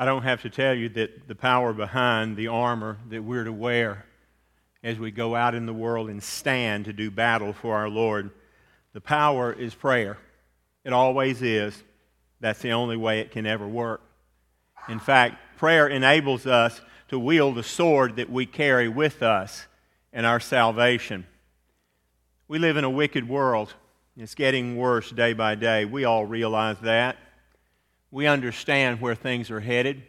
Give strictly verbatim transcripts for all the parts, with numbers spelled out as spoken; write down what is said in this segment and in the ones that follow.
I don't have to tell you that the power behind the armor that we're to wear as we go out in the world and stand to do battle for our Lord, the power is prayer. It always is. That's the only way it can ever work. In fact, prayer enables us to wield the sword that we carry with us in our salvation. We live in a wicked world. It's getting worse day by day. We all realize that. We understand where things are headed.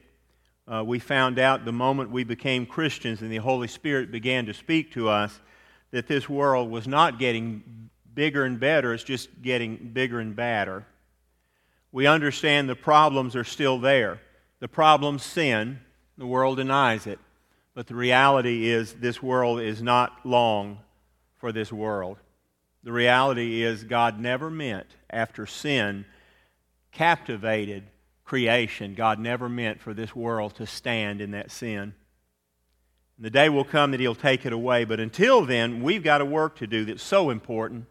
Uh, we found out the moment we became Christians and the Holy Spirit began to speak to us that this world was not getting bigger and better, it's just getting bigger and badder. We understand the problems are still there. The problem's sin, the world denies it, but the reality is this world is not long for this world. The reality is God never meant, after sin captivated creation, God never meant for this world to stand in that sin. And the day will come that He'll take it away, but until then, we've got a work to do that's so important.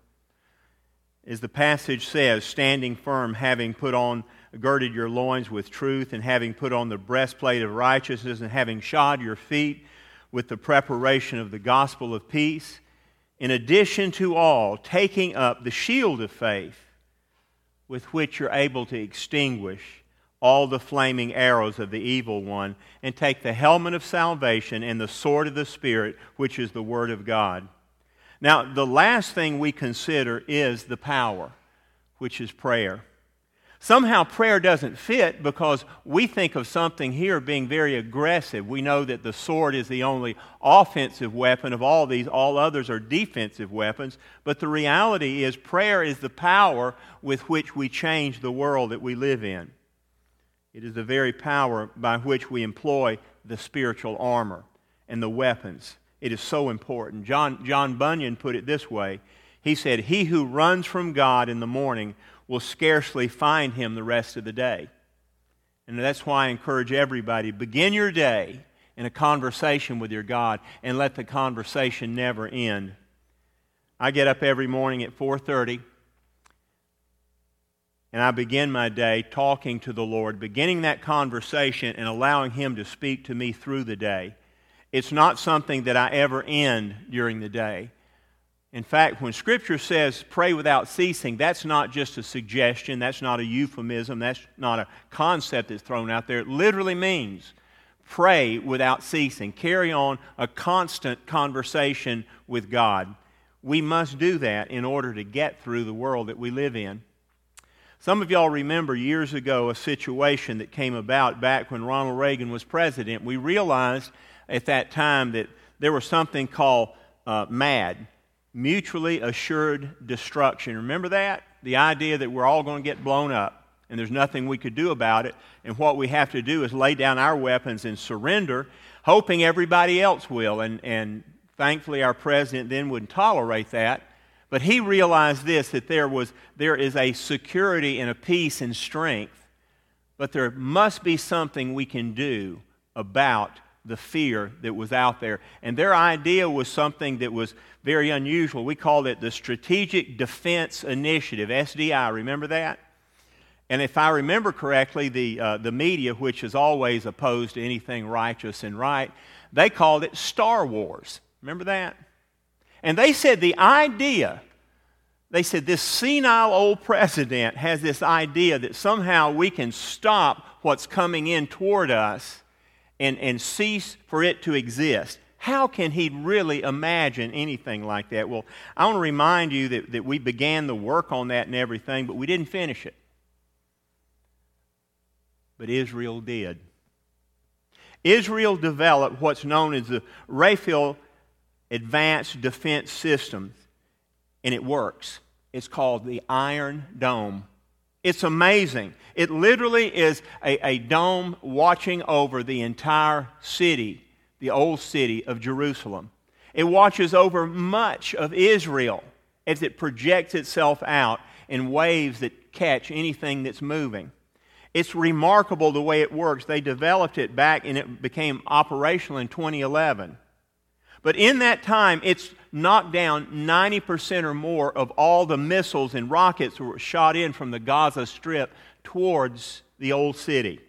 As the passage says, standing firm, having put on, girded your loins with truth, and having put on the breastplate of righteousness, and having shod your feet with the preparation of the gospel of peace. In addition to all, taking up the shield of faith, with which you're able to extinguish all the flaming arrows of the evil one, and take the helmet of salvation and the sword of the Spirit, which is the Word of God. Now, the last thing we consider is the power, which is prayer. Somehow prayer doesn't fit because we think of something here being very aggressive. We know that the sword is the only offensive weapon of all these. All others are defensive weapons. But the reality is prayer is the power with which we change the world that we live in. It is the very power by which we employ the spiritual armor and the weapons. It is so important. John, John Bunyan put it this way. He said, "He who runs from God in the morning will scarcely find him the rest of the day." And that's why I encourage everybody, begin your day in a conversation with your God and let the conversation never end. I get up every morning at four thirty and I begin my day talking to the Lord, beginning that conversation and allowing Him to speak to me through the day. It's not something that I ever end during the day. In fact, when Scripture says pray without ceasing, that's not just a suggestion, that's not a euphemism, that's not a concept that's thrown out there. It literally means pray without ceasing. Carry on a constant conversation with God. We must do that in order to get through the world that we live in. Some of y'all remember years ago a situation that came about back when Ronald Reagan was president. We realized at that time that there was something called uh, MAD. Mutually Assured Destruction. Remember that? The idea that we're all going to get blown up and there's nothing we could do about it, and what we have to do is lay down our weapons and surrender, hoping everybody else will, and, and thankfully our president then wouldn't tolerate that, but he realized this, that there was there is a security and a peace and strength, but there must be something we can do about the fear that was out there. And their idea was something that was very unusual. We called it the Strategic Defense Initiative, S D I. Remember that? And if I remember correctly, the uh, the media, which is always opposed to anything righteous and right, they called it Star Wars. Remember that? And they said the idea, they said this senile old president has this idea that somehow we can stop what's coming in toward us And, and cease for it to exist. How can he really imagine anything like that? Well, I want to remind you that, that we began the work on that and everything, but we didn't finish it. But Israel did. Israel developed what's known as the Raphael Advanced Defense System, and it works. It's called the Iron Dome. It's amazing. It literally is a, a dome watching over the entire city, the old city of Jerusalem. It watches over much of Israel as it projects itself out in waves that catch anything that's moving. It's remarkable the way it works. They developed it back and it became operational in twenty eleven. But in that time, it's knocked down ninety percent or more of all the missiles and rockets that were shot in from the Gaza Strip towards the old city.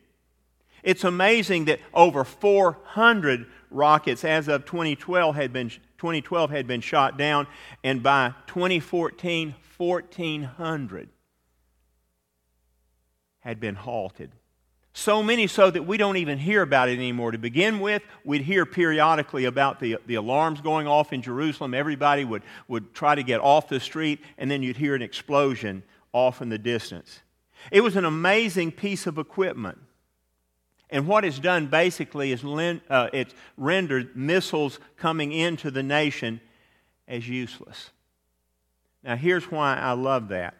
It's amazing that over four hundred rockets as of twenty twelve had been twenty twelve had been shot down, and by twenty fourteen, fourteen hundred had been halted. So many so that we don't even hear about it anymore. To begin with, we'd hear periodically about the, the alarms going off in Jerusalem. Everybody would, would try to get off the street, and then you'd hear an explosion off in the distance. It was an amazing piece of equipment. And what it's done basically is uh, it's rendered missiles coming into the nation as useless. Now here's why I love that.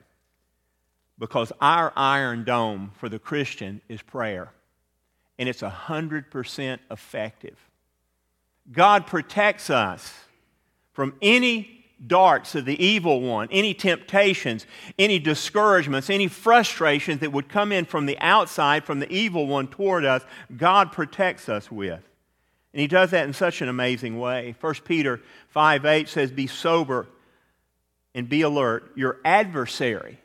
Because our Iron Dome for the Christian is prayer. And it's one hundred percent effective. God protects us from any darts of the evil one, any temptations, any discouragements, any frustrations that would come in from the outside, from the evil one toward us. God protects us with. And He does that in such an amazing way. First Peter five eight says, "Be sober and be alert. Your adversary..."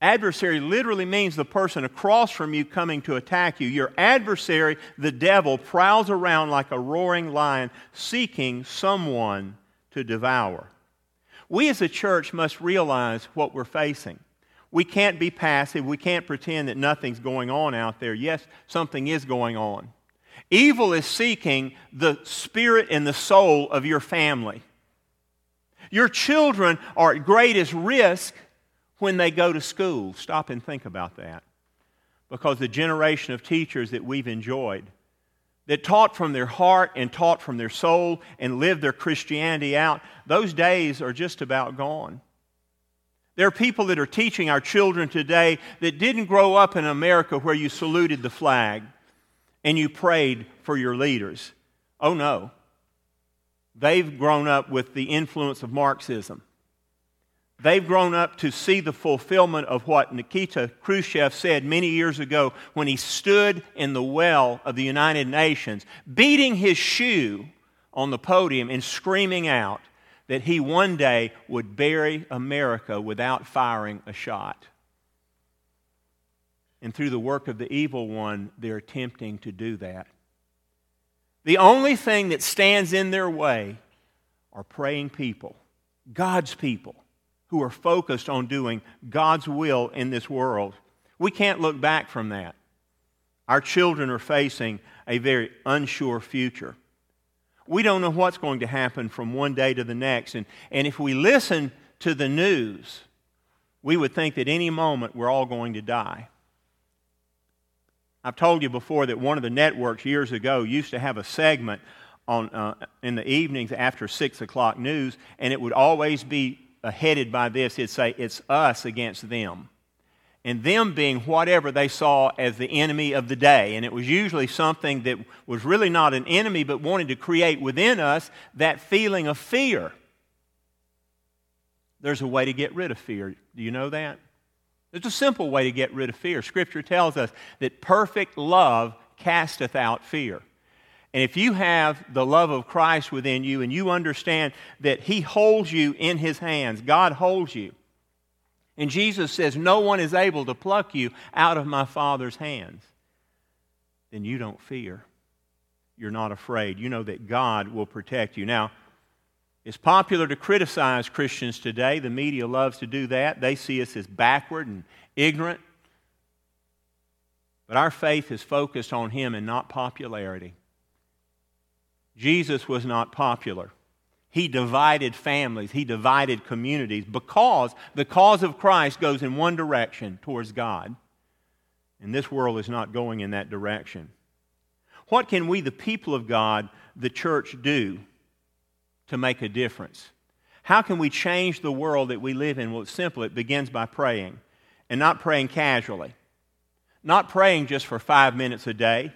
Adversary literally means the person across from you coming to attack you. "Your adversary, the devil, prowls around like a roaring lion, seeking someone to devour." We as a church must realize what we're facing. We can't be passive. We can't pretend that nothing's going on out there. Yes, something is going on. Evil is seeking the spirit and the soul of your family. Your children are at greatest risk when they go to school. Stop and think about that. Because the generation of teachers that we've enjoyed, that taught from their heart and taught from their soul and lived their Christianity out, those days are just about gone. There are people that are teaching our children today that didn't grow up in America where you saluted the flag and you prayed for your leaders. Oh no. They've grown up with the influence of Marxism. They've grown up to see the fulfillment of what Nikita Khrushchev said many years ago when he stood in the well of the United Nations, beating his shoe on the podium and screaming out that he one day would bury America without firing a shot. And through the work of the evil one, they're attempting to do that. The only thing that stands in their way are praying people, God's people, who are focused on doing God's will in this world. We can't look back from that. Our children are facing a very unsure future. We don't know what's going to happen from one day to the next. And, and if we listen to the news, we would think that any moment we're all going to die. I've told you before that one of the networks years ago used to have a segment on uh, in the evenings after six o'clock news, and it would always be headed by this. It'd say, "It's us against them," and them being whatever they saw as the enemy of the day. And it was usually something that was really not an enemy, but wanted to create within us that feeling of fear. There's a way to get rid of fear. Do you know that? There's a simple way to get rid of fear. Scripture tells us that perfect love casteth out fear. And if you have the love of Christ within you and you understand that He holds you in His hands, God holds you. And Jesus says, "No one is able to pluck you out of my Father's hands," then you don't fear. You're not afraid. You know that God will protect you. Now, it's popular to criticize Christians today. The media loves to do that. They see us as backward and ignorant. But our faith is focused on Him and not popularity. Jesus was not popular. He divided families. He divided communities because the cause of Christ goes in one direction, towards God. And this world is not going in that direction. What can we, the people of God, the church, do to make a difference? How can we change the world that we live in? Well, it's simple. It begins by praying, and not praying casually. Not praying just for five minutes a day.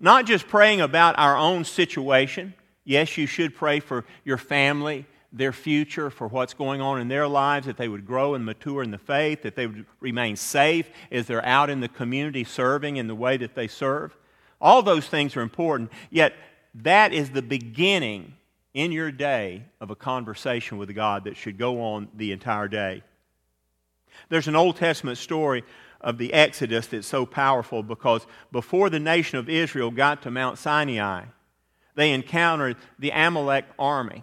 Not just praying about our own situation. Yes, you should pray for your family, their future, for what's going on in their lives, that they would grow and mature in the faith, that they would remain safe as they're out in the community serving in the way that they serve. All those things are important, yet that is the beginning in your day of a conversation with God that should go on the entire day. There's an Old Testament story of the Exodus that's so powerful, because before the nation of Israel got to Mount Sinai, they encountered the Amalek army.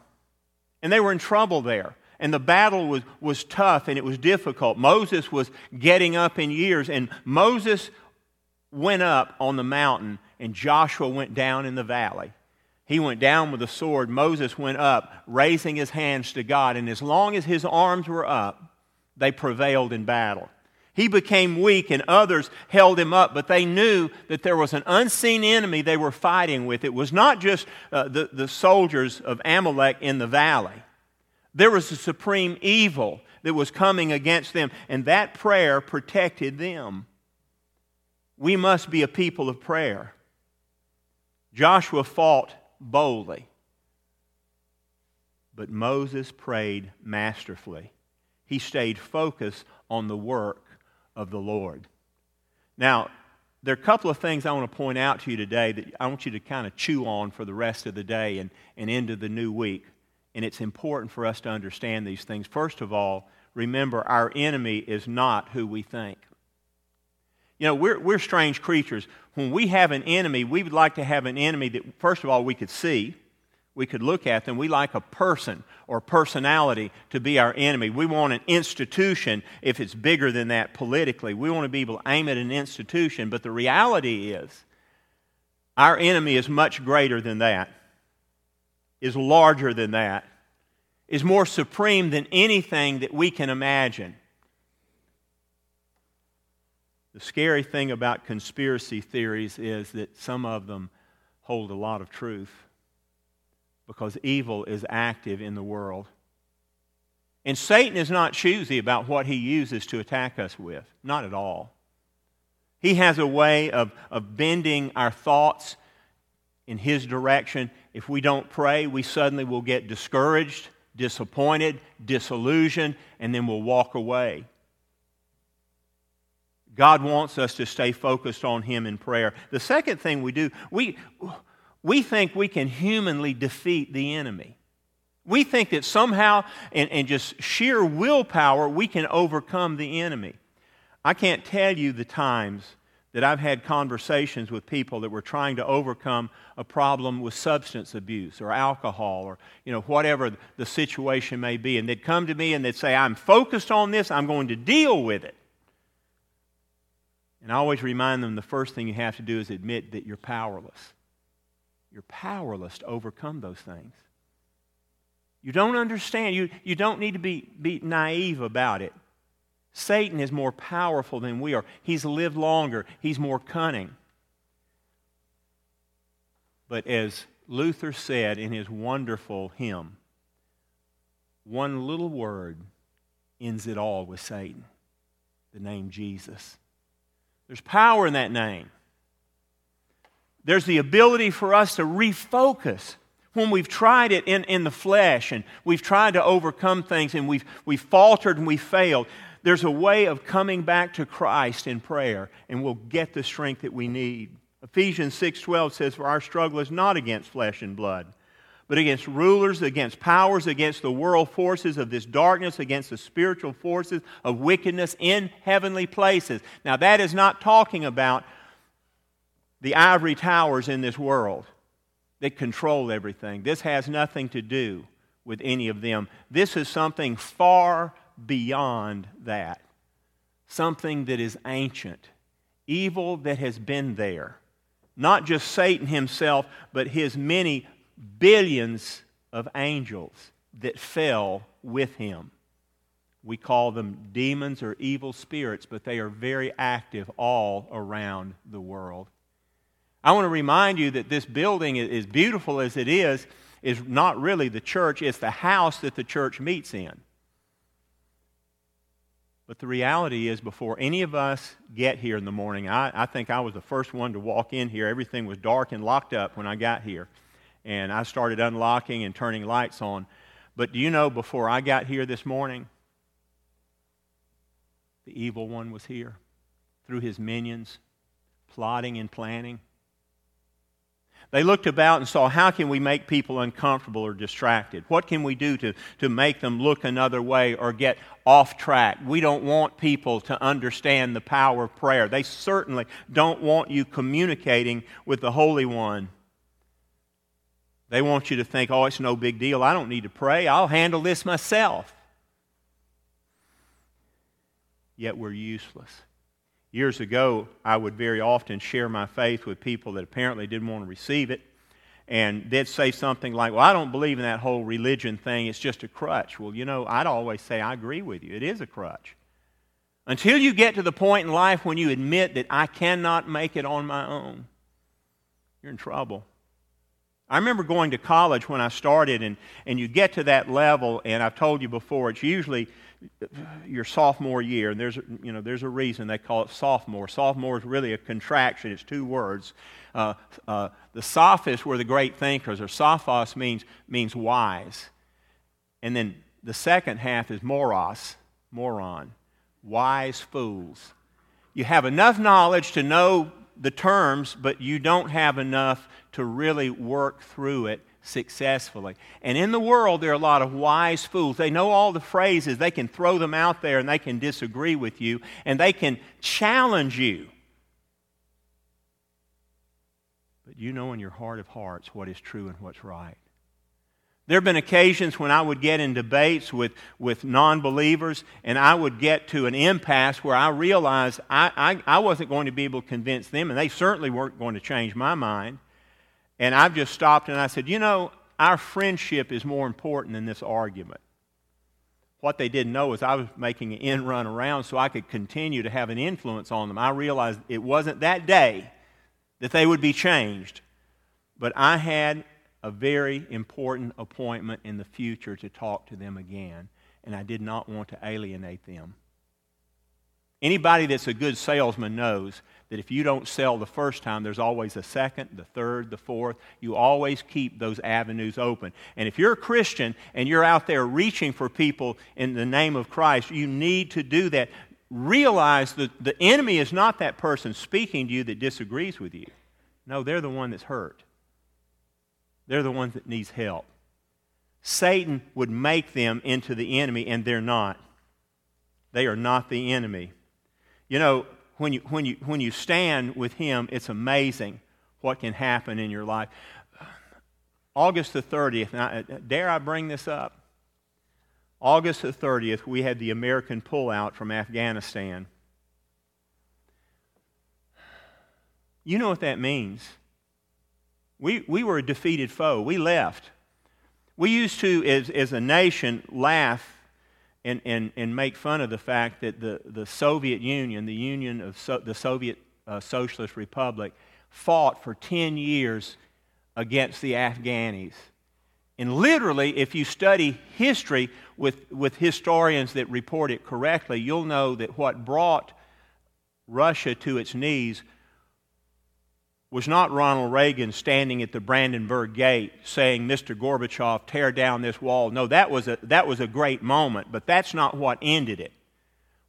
And they were in trouble there. And the battle was, was tough and it was difficult. Moses was getting up in years, and Moses went up on the mountain and Joshua went down in the valley. He went down with a sword. Moses went up, raising his hands to God. And as long as his arms were up, they prevailed in battle. He became weak and others held him up, but they knew that there was an unseen enemy they were fighting with. It was not just uh, the, the soldiers of Amalek in the valley. There was a supreme evil that was coming against them, and that prayer protected them. We must be a people of prayer. Joshua fought boldly, but Moses prayed masterfully. He stayed focused on the work of the Lord. Now, there are a couple of things I want to point out to you today that I want you to kind of chew on for the rest of the day and, and into the new week. And it's important for us to understand these things. First of all, remember, our enemy is not who we think. You know, we're, we're strange creatures. When we have an enemy, we would like to have an enemy that, first of all, we could see. We could look at them. We like a person or personality to be our enemy. We want an institution if it's bigger than that politically. We want to be able to aim at an institution. But the reality is, our enemy is much greater than that, is larger than that, is more supreme than anything that we can imagine. The scary thing about conspiracy theories is that some of them hold a lot of truth, because evil is active in the world. And Satan is not choosy about what he uses to attack us with. Not at all. He has a way of, of bending our thoughts in his direction. If we don't pray, we suddenly will get discouraged, disappointed, disillusioned, and then we'll walk away. God wants us to stay focused on him in prayer. The second thing we do, we... We think we can humanly defeat the enemy. We think that somehow, in, in just sheer willpower, we can overcome the enemy. I can't tell you the times that I've had conversations with people that were trying to overcome a problem with substance abuse or alcohol or, you know, whatever the situation may be. And they'd come to me and they'd say, I'm focused on this, I'm going to deal with it. And I always remind them the first thing you have to do is admit that you're powerless. You're powerless to overcome those things. You don't understand. You, you don't need to be, be naive about it. Satan is more powerful than we are. He's lived longer. He's more cunning. But as Luther said in his wonderful hymn, one little word ends it all with Satan, the name Jesus. There's power in that name. There's the ability for us to refocus when we've tried it in, in the flesh and we've tried to overcome things and we've, we've faltered and we've failed. There's a way of coming back to Christ in prayer, and we'll get the strength that we need. Ephesians six twelve says, for our struggle is not against flesh and blood, but against rulers, against powers, against the world forces of this darkness, against the spiritual forces of wickedness in heavenly places. Now, that is not talking about the ivory towers in this world that control everything. This has nothing to do with any of them. This is something far beyond that, something that is ancient, evil that has been there. Not just Satan himself, but his many billions of angels that fell with him. We call them demons or evil spirits, but they are very active all around the world. I want to remind you that this building, as beautiful as it is, is not really the church. It's the house that the church meets in. But the reality is, before any of us get here in the morning, I, I think I was the first one to walk in here. Everything was dark and locked up when I got here. And I started unlocking and turning lights on. But do you know, before I got here this morning, the evil one was here through his minions, plotting and planning. They looked about and saw, how can we make people uncomfortable or distracted? What can we do to, to make them look another way or get off track? We don't want people to understand the power of prayer. They certainly don't want you communicating with the Holy One. They want you to think, oh, it's no big deal. I don't need to pray. I'll handle this myself. Yet we're useless. Years ago, I would very often share my faith with people that apparently didn't want to receive it, and they'd say something like, well, I don't believe in that whole religion thing. It's just a crutch. Well, you know, I'd always say, I agree with you. It is a crutch. Until you get to the point in life when you admit that I cannot make it on my own, you're in trouble. I remember going to college when I started, and, and you get to that level, and I've told you before, it's usually your sophomore year, and there's, you know, there's a reason they call it sophomore. Sophomore is really a contraction. It's two words. Uh, uh, the sophists were the great thinkers, or sophos means, means wise. And then the second half is moros, moron, wise fools. You have enough knowledge to know the terms, but you don't have enough to really work through it successfully. And in the world, there are a lot of wise fools. They know all the phrases. They can throw them out there, and they can disagree with you, and they can challenge you. But you know in your heart of hearts what is true and what's right. There have been occasions when I would get in debates with, with non-believers, and I would get to an impasse where I realized I, I, I wasn't going to be able to convince them, and they certainly weren't going to change my mind. And I've just stopped and I said, you know, our friendship is more important than this argument. What they didn't know is I was making an end run around so I could continue to have an influence on them. I realized it wasn't that day that they would be changed, but I had a very important appointment in the future to talk to them again, and I did not want to alienate them. Anybody that's a good salesman knows that if you don't sell the first time, there's always a second, the third, the fourth. You always keep those avenues open. And if you're a Christian and you're out there reaching for people in the name of Christ, you need to do that. Realize that the enemy is not that person speaking to you that disagrees with you. No, they're the one that's hurt. They're the ones that needs help. Satan would make them into the enemy, and they're not. They are not the enemy. You know, when you, when you, when you stand with him, it's amazing what can happen in your life. August the thirtieth, and I, dare I bring this up? August the thirtieth, we had the American pullout from Afghanistan. You know what that means. We we were a defeated foe. We left. We used to, as, as a nation, laugh and, and, and make fun of the fact that the, the Soviet Union, the Union of so, the Soviet uh, Socialist Republic, fought for ten years against the Afghanis. And literally, if you study history with, with historians that report it correctly, you'll know that what brought Russia to its knees was not Ronald Reagan standing at the Brandenburg Gate saying, Mister Gorbachev, tear down this wall. No, that was a, that was a great moment, but that's not what ended it.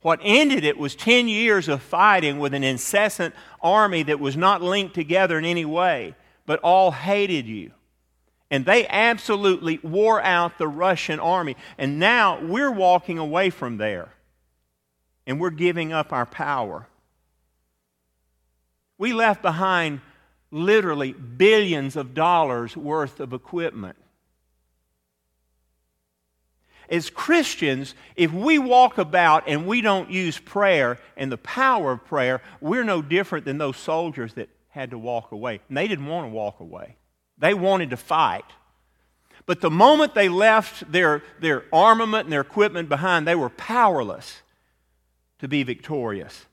What ended it was ten years of fighting with an incessant army that was not linked together in any way, but all hated you. And they absolutely wore out the Russian army. And now we're walking away from there, and we're giving up our power. We left behind literally billions of dollars worth of equipment. As Christians, if we walk about and we don't use prayer and the power of prayer, we're no different than those soldiers that had to walk away. And they didn't want to walk away. They wanted to fight. But the moment they left their, their armament and their equipment behind, they were powerless to be victorious.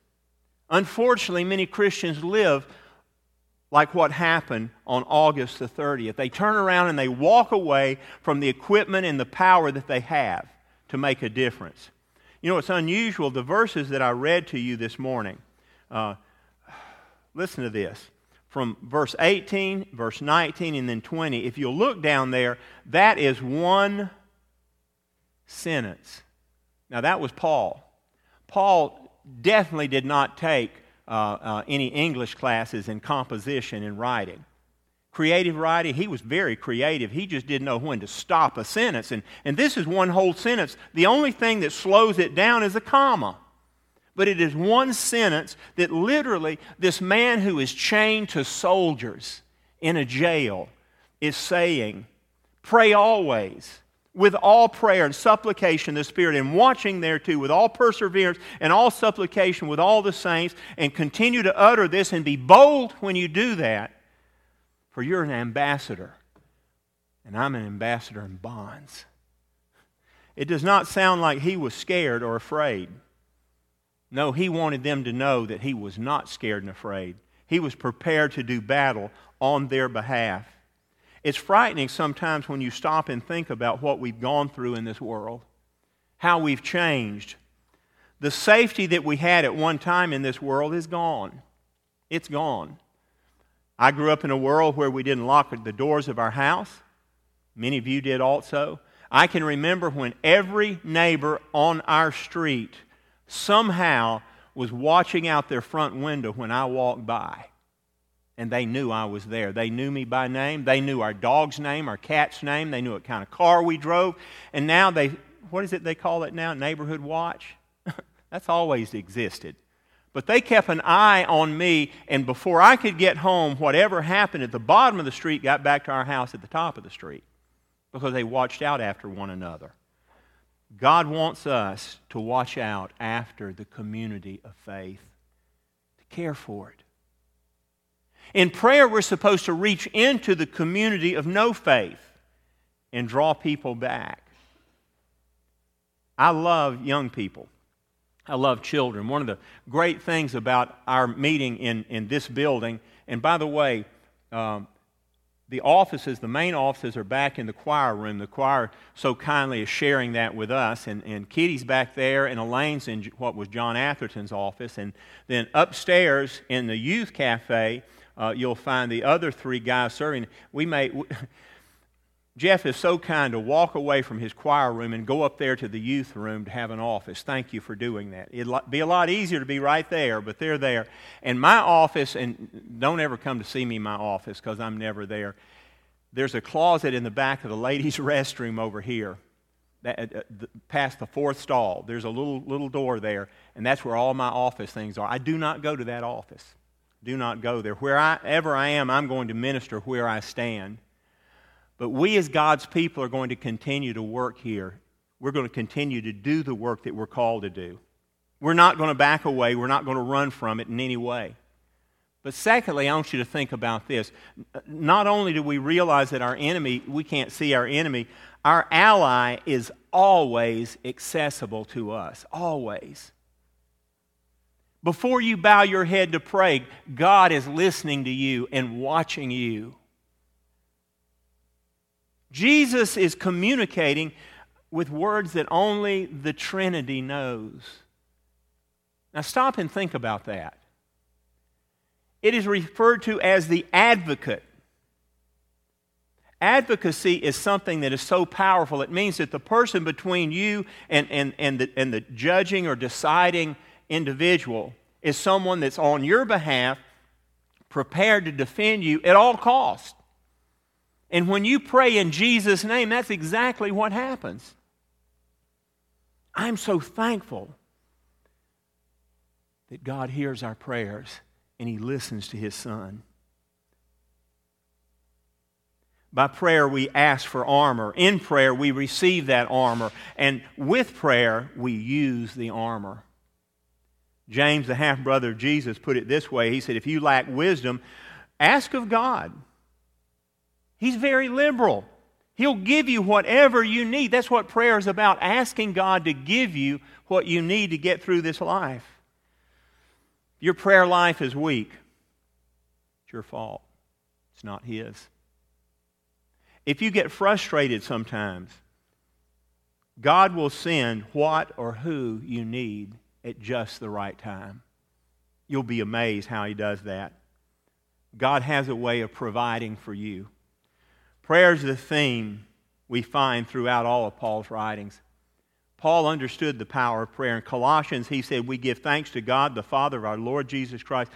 Unfortunately, many Christians live like what happened on August the thirtieth. They turn around and they walk away from the equipment and the power that they have to make a difference. You know, it's unusual. The verses that I read to you this morning, uh, listen to this. From verse eighteen, verse nineteen, and then twenty. If you'll look down there, that is one sentence. Now, that was Paul. Paul definitely did not take uh, uh, any English classes in composition and writing. creative writing. He was very creative. He just didn't know when to stop a sentence. And, and this is one whole sentence. The only thing that slows it down is a comma. But it is one sentence that literally this man who is chained to soldiers in a jail is saying, pray always, with all prayer and supplication the Spirit, and watching thereto with all perseverance and all supplication with all the saints, and continue to utter this and be bold when you do that, for you're an ambassador, and I'm an ambassador in bonds. It does not sound like he was scared or afraid. No, he wanted them to know that he was not scared and afraid. He was prepared to do battle on their behalf. It's frightening sometimes when you stop and think about what we've gone through in this world, how we've changed. The safety that we had at one time in this world is gone. It's gone. I grew up in a world where we didn't lock the doors of our house. Many of you did also. I can remember when every neighbor on our street somehow was watching out their front window when I walked by. And they knew I was there. They knew me by name. They knew our dog's name, our cat's name. They knew what kind of car we drove. And now they, what is it they call it now? Neighborhood watch? That's always existed. But they kept an eye on me, and before I could get home, whatever happened at the bottom of the street got back to our house at the top of the street because they watched out after one another. God wants us to watch out after the community of faith, to care for it. In prayer, we're supposed to reach into the community of no faith and draw people back. I love young people. I love children. One of the great things about our meeting in, in this building, and by the way, um, the offices, the main offices are back in the choir room. The choir so kindly is sharing that with us. And, and Kitty's back there, and Elaine's in what was John Atherton's office. And then upstairs in the youth cafe, Uh, you'll find the other three guys serving. We may, we, Jeff is so kind to walk away from his choir room and go up there to the youth room to have an office. Thank you for doing that. It'd be a lot easier to be right there, but they're there. And my office, and don't ever come to see me in my office because I'm never there, there's a closet in the back of the ladies' restroom over here, that, uh, the, past the fourth stall. There's a little little door there, and that's where all my office things are. I do not go to that office. Do not go there. Wherever I am, I'm going to minister where I stand. But we as God's people are going to continue to work here. We're going to continue to do the work that we're called to do. We're not going to back away. We're not going to run from it in any way. But secondly, I want you to think about this. Not only do we realize that our enemy, we can't see our enemy, our ally is always accessible to us. Always. Before you bow your head to pray, God is listening to you and watching you. Jesus is communicating with words that only the Trinity knows. Now stop and think about that. It is referred to as the advocate. Advocacy is something that is so powerful. It means that the person between you and, and, and, the, and the judging or deciding individual is someone that's on your behalf, prepared to defend you at all costs. And when you pray in Jesus' name, that's exactly what happens. I'm so thankful that God hears our prayers and He listens to His Son. By prayer, we ask for armor. In prayer, we receive that armor. And with prayer, we use the armor. James, the half-brother of Jesus, put it this way. He said, if you lack wisdom, ask of God. He's very liberal. He'll give you whatever you need. That's what prayer is about, asking God to give you what you need to get through this life. Your prayer life is weak. It's your fault. It's not His. If you get frustrated sometimes, God will send what or who you need at just the right time. You'll be amazed how He does that. God has a way of providing for you. Prayer is the theme we find throughout all of Paul's writings. Paul understood the power of prayer. In Colossians, he said, we give thanks to God, the Father of our Lord Jesus Christ,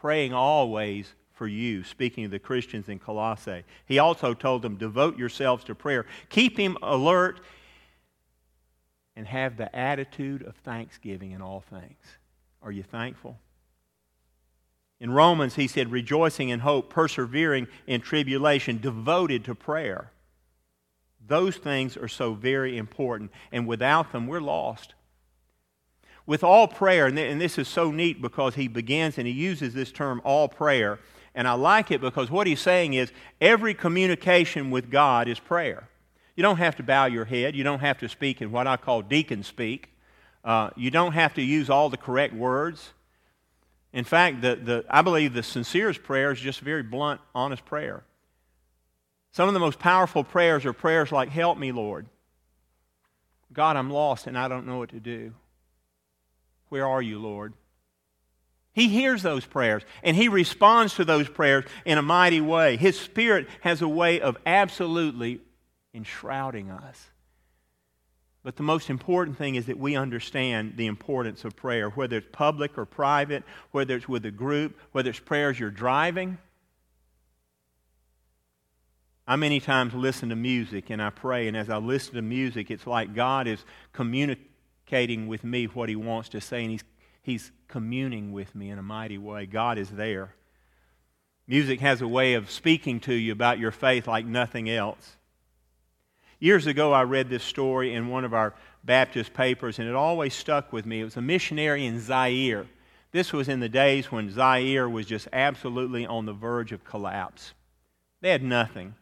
praying always for you, speaking of the Christians in Colossae. He also told them, devote yourselves to prayer. Keep him alert and have the attitude of thanksgiving in all things. Are you thankful? In Romans, he said, rejoicing in hope, persevering in tribulation, devoted to prayer. Those things are so very important, and without them, we're lost. With all prayer, and this is so neat because he begins and he uses this term, all prayer, and I like it because what he's saying is every communication with God is prayer. You don't have to bow your head. You don't have to speak in what I call deacon speak. Uh, you don't have to use all the correct words. In fact, the, the, I believe the sincerest prayer is just very blunt, honest prayer. Some of the most powerful prayers are prayers like, help me, Lord. God, I'm lost and I don't know what to do. Where are you, Lord? He hears those prayers, and he responds to those prayers in a mighty way. His Spirit has a way of absolutely enshrouding us. But the most important thing is that we understand the importance of prayer, whether it's public or private, whether it's with a group, whether it's prayers you're driving. I many times listen to music and I pray, and as I listen to music, it's like God is communicating with me what he wants to say, and he's, he's communing with me in a mighty way. God is there. Music has a way of speaking to you about your faith like nothing else. Years ago, I read this story in one of our Baptist papers, and it always stuck with me. It was a missionary in Zaire. This was in the days when Zaire was just absolutely on the verge of collapse. They had nothing.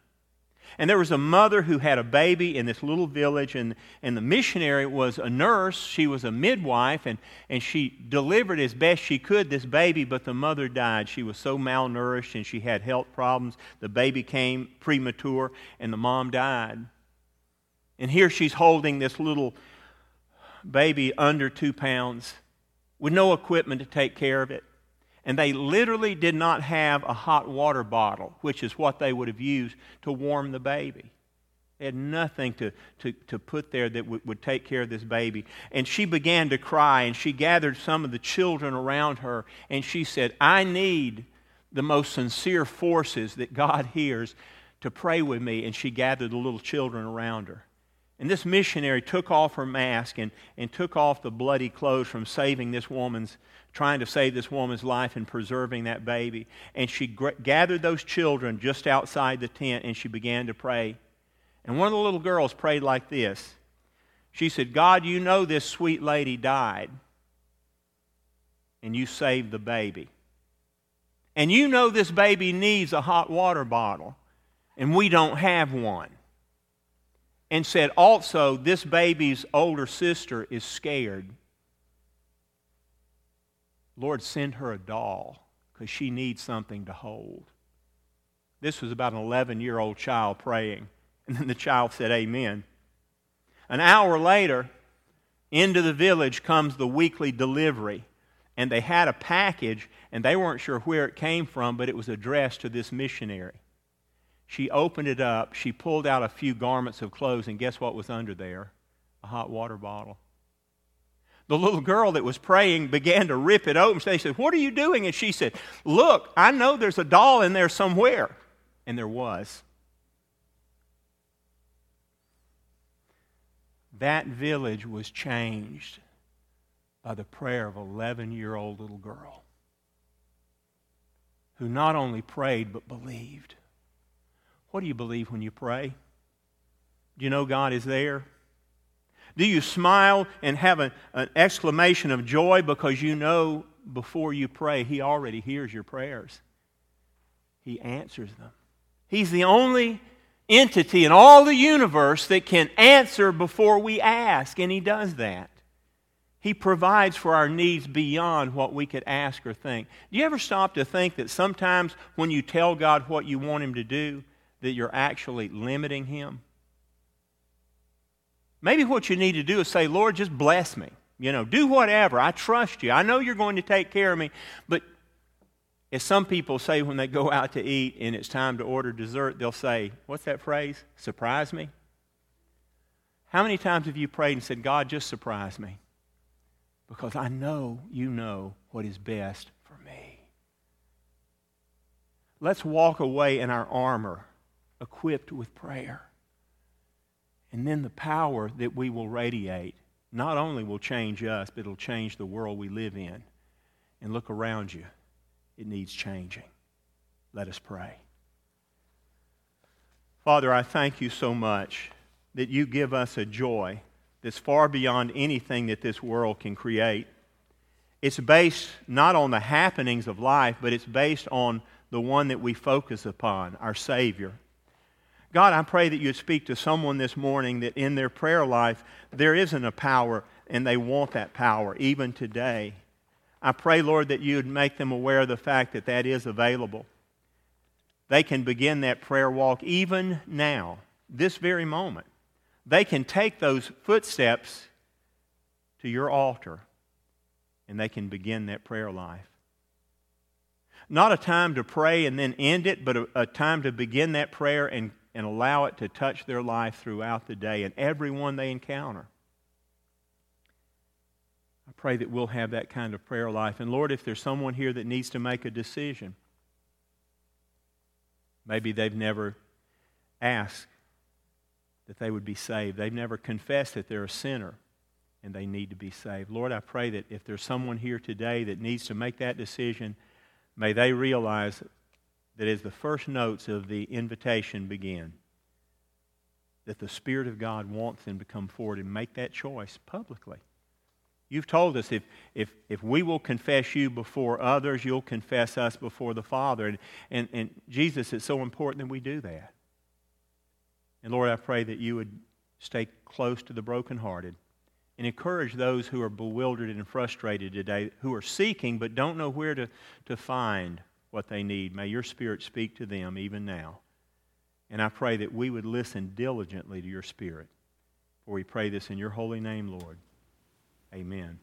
And there was a mother who had a baby in this little village, and, and the missionary was a nurse. She was a midwife, and, and she delivered as best she could this baby, but the mother died. She was so malnourished, and she had health problems. The baby came premature, and the mom died. And here she's holding this little baby under two pounds with no equipment to take care of it. And they literally did not have a hot water bottle, which is what they would have used to warm the baby. They had nothing to, to, to put there that w- would take care of this baby. And she began to cry, and she gathered some of the children around her, and she said, I need the most sincere forces that God hears to pray with me. And she gathered the little children around her. And this missionary took off her mask and, and took off the bloody clothes from saving this woman's, trying to save this woman's life and preserving that baby. And she gr- gathered those children just outside the tent, and she began to pray. And one of the little girls prayed like this. She said, God, you know this sweet lady died, and you saved the baby. And you know this baby needs a hot water bottle, and we don't have one. And said, also, this baby's older sister is scared. Lord, send her a doll, because she needs something to hold. This was about an eleven-year-old child praying. And then the child said, amen. An hour later, into the village comes the weekly delivery. And they had a package, and they weren't sure where it came from, but it was addressed to this missionary. She opened it up. She pulled out a few garments of clothes, and guess what was under there? A hot water bottle. The little girl that was praying began to rip it open. They said, what are you doing? And she said, look, I know there's a doll in there somewhere. And there was. That village was changed by the prayer of an eleven-year-old little girl who not only prayed but believed. What do you believe when you pray? Do you know God is there? Do you smile and have an, an exclamation of joy because you know before you pray, he already hears your prayers? He answers them. He's the only entity in all the universe that can answer before we ask, and he does that. He provides for our needs beyond what we could ask or think. Do you ever stop to think that sometimes when you tell God what you want him to do, that you're actually limiting him? Maybe what you need to do is say, Lord, just bless me. You know, do whatever. I trust you. I know you're going to take care of me. But as some people say when they go out to eat and it's time to order dessert, they'll say, what's that phrase? Surprise me? How many times have you prayed and said, God, just surprise me? Because I know you know what is best for me. let's walk away in our armor, equipped with prayer. And then the power that we will radiate not only will change us, but it'll change the world we live in. And look around you. It needs changing. Let us pray. Father, I thank you so much that you give us a joy that's far beyond anything that this world can create. It's based not on the happenings of life, but it's based on the one that we focus upon, our Savior. God, I pray that you would speak to someone this morning that in their prayer life, there isn't a power, and they want that power, even today. I pray, Lord, that you would make them aware of the fact that that is available. They can begin that prayer walk even now, this very moment. They can take those footsteps to your altar, and they can begin that prayer life. Not a time to pray and then end it, but a, a time to begin that prayer and and allow it to touch their life throughout the day and everyone they encounter. I pray that we'll have that kind of prayer life. And Lord, if there's someone here that needs to make a decision, maybe they've never asked that they would be saved. They've never confessed that they're a sinner and they need to be saved. Lord, I pray that if there's someone here today that needs to make that decision, may they realize that as the first notes of the invitation begin, that the Spirit of God wants them to come forward and make that choice publicly. You've told us if if if we will confess you before others, you'll confess us before the Father. And, and, and Jesus, it's so important that we do that. And Lord, I pray that you would stay close to the brokenhearted and encourage those who are bewildered and frustrated today, who are seeking but don't know where to, to find what they need. May your Spirit speak to them even now. And I pray that we would listen diligently to your Spirit. For we pray this in your holy name, Lord. Amen.